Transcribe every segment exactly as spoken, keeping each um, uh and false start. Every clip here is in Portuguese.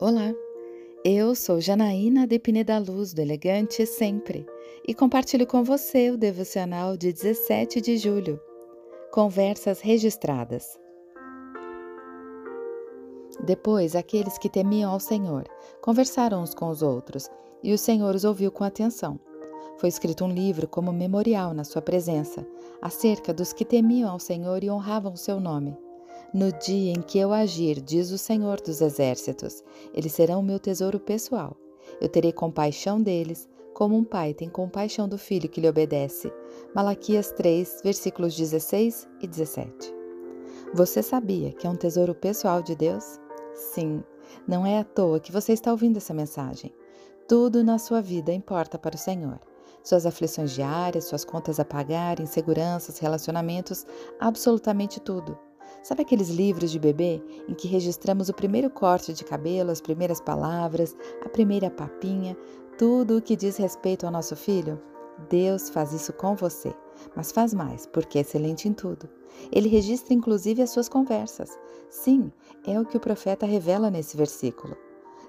Olá, eu sou Janaína de Pineda Luz, do Elegante Sempre, e compartilho com você o Devocional de dezessete de julho, Conversas Registradas. Depois, aqueles que temiam ao Senhor conversaram uns com os outros, e o Senhor os ouviu com atenção. Foi escrito um livro como memorial na sua presença, acerca dos que temiam ao Senhor e honravam o seu nome. No dia em que eu agir, diz o Senhor dos Exércitos, eles serão meu tesouro pessoal. Eu terei compaixão deles, como um pai tem compaixão do filho que lhe obedece. Malaquias três, versículos dezesseis e dezessete. Você sabia que é um tesouro pessoal de Deus? Sim, não é à toa que você está ouvindo essa mensagem. Tudo na sua vida importa para o Senhor. Suas aflições diárias, suas contas a pagar, inseguranças, relacionamentos, absolutamente tudo. Sabe aqueles livros de bebê em que registramos o primeiro corte de cabelo, as primeiras palavras, a primeira papinha, tudo o que diz respeito ao nosso filho? Deus faz isso com você, mas faz mais, porque é excelente em tudo. Ele registra inclusive as suas conversas. Sim, é o que o profeta revela nesse versículo.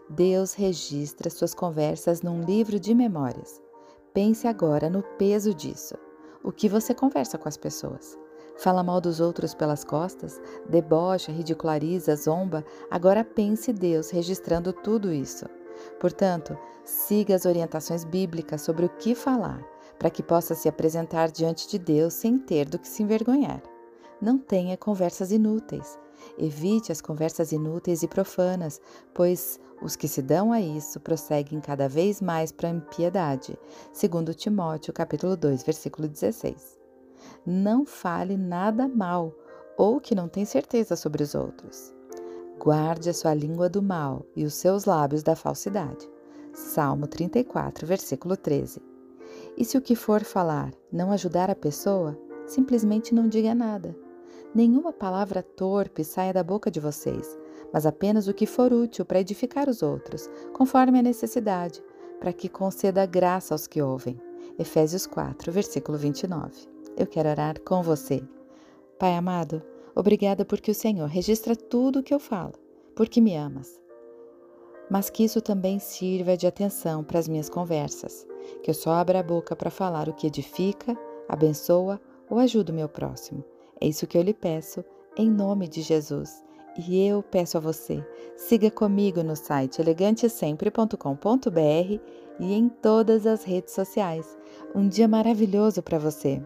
Deus registra suas conversas num livro de memórias. Pense agora no peso disso. O que você conversa com as pessoas? Fala mal dos outros pelas costas, debocha, ridiculariza, zomba. Agora pense Deus registrando tudo isso. Portanto, siga as orientações bíblicas sobre o que falar, para que possa se apresentar diante de Deus sem ter do que se envergonhar. Não tenha conversas inúteis. Evite as conversas inúteis e profanas, pois os que se dão a isso prosseguem cada vez mais para a impiedade, segundo Timóteo, capítulo dois, versículo dezesseis. Não fale nada mal ou que não tem certeza sobre os outros. Guarde a sua língua do mal e os seus lábios da falsidade. Salmo trinta e quatro, versículo treze. E se o que for falar não ajudar a pessoa, simplesmente não diga nada. Nenhuma palavra torpe saia da boca de vocês, mas apenas o que for útil para edificar os outros, conforme a necessidade, para que conceda graça aos que ouvem. Efésios quatro, versículo vinte e nove. Eu quero orar com você. Pai amado, obrigada porque o Senhor registra tudo o que eu falo, porque me amas. Mas que isso também sirva de atenção para as minhas conversas, que eu só abra a boca para falar o que edifica, abençoa ou ajuda o meu próximo. É isso que eu lhe peço, em nome de Jesus. E eu peço a você, siga comigo no site elegante sempre ponto com ponto br e em todas as redes sociais. Um dia maravilhoso para você!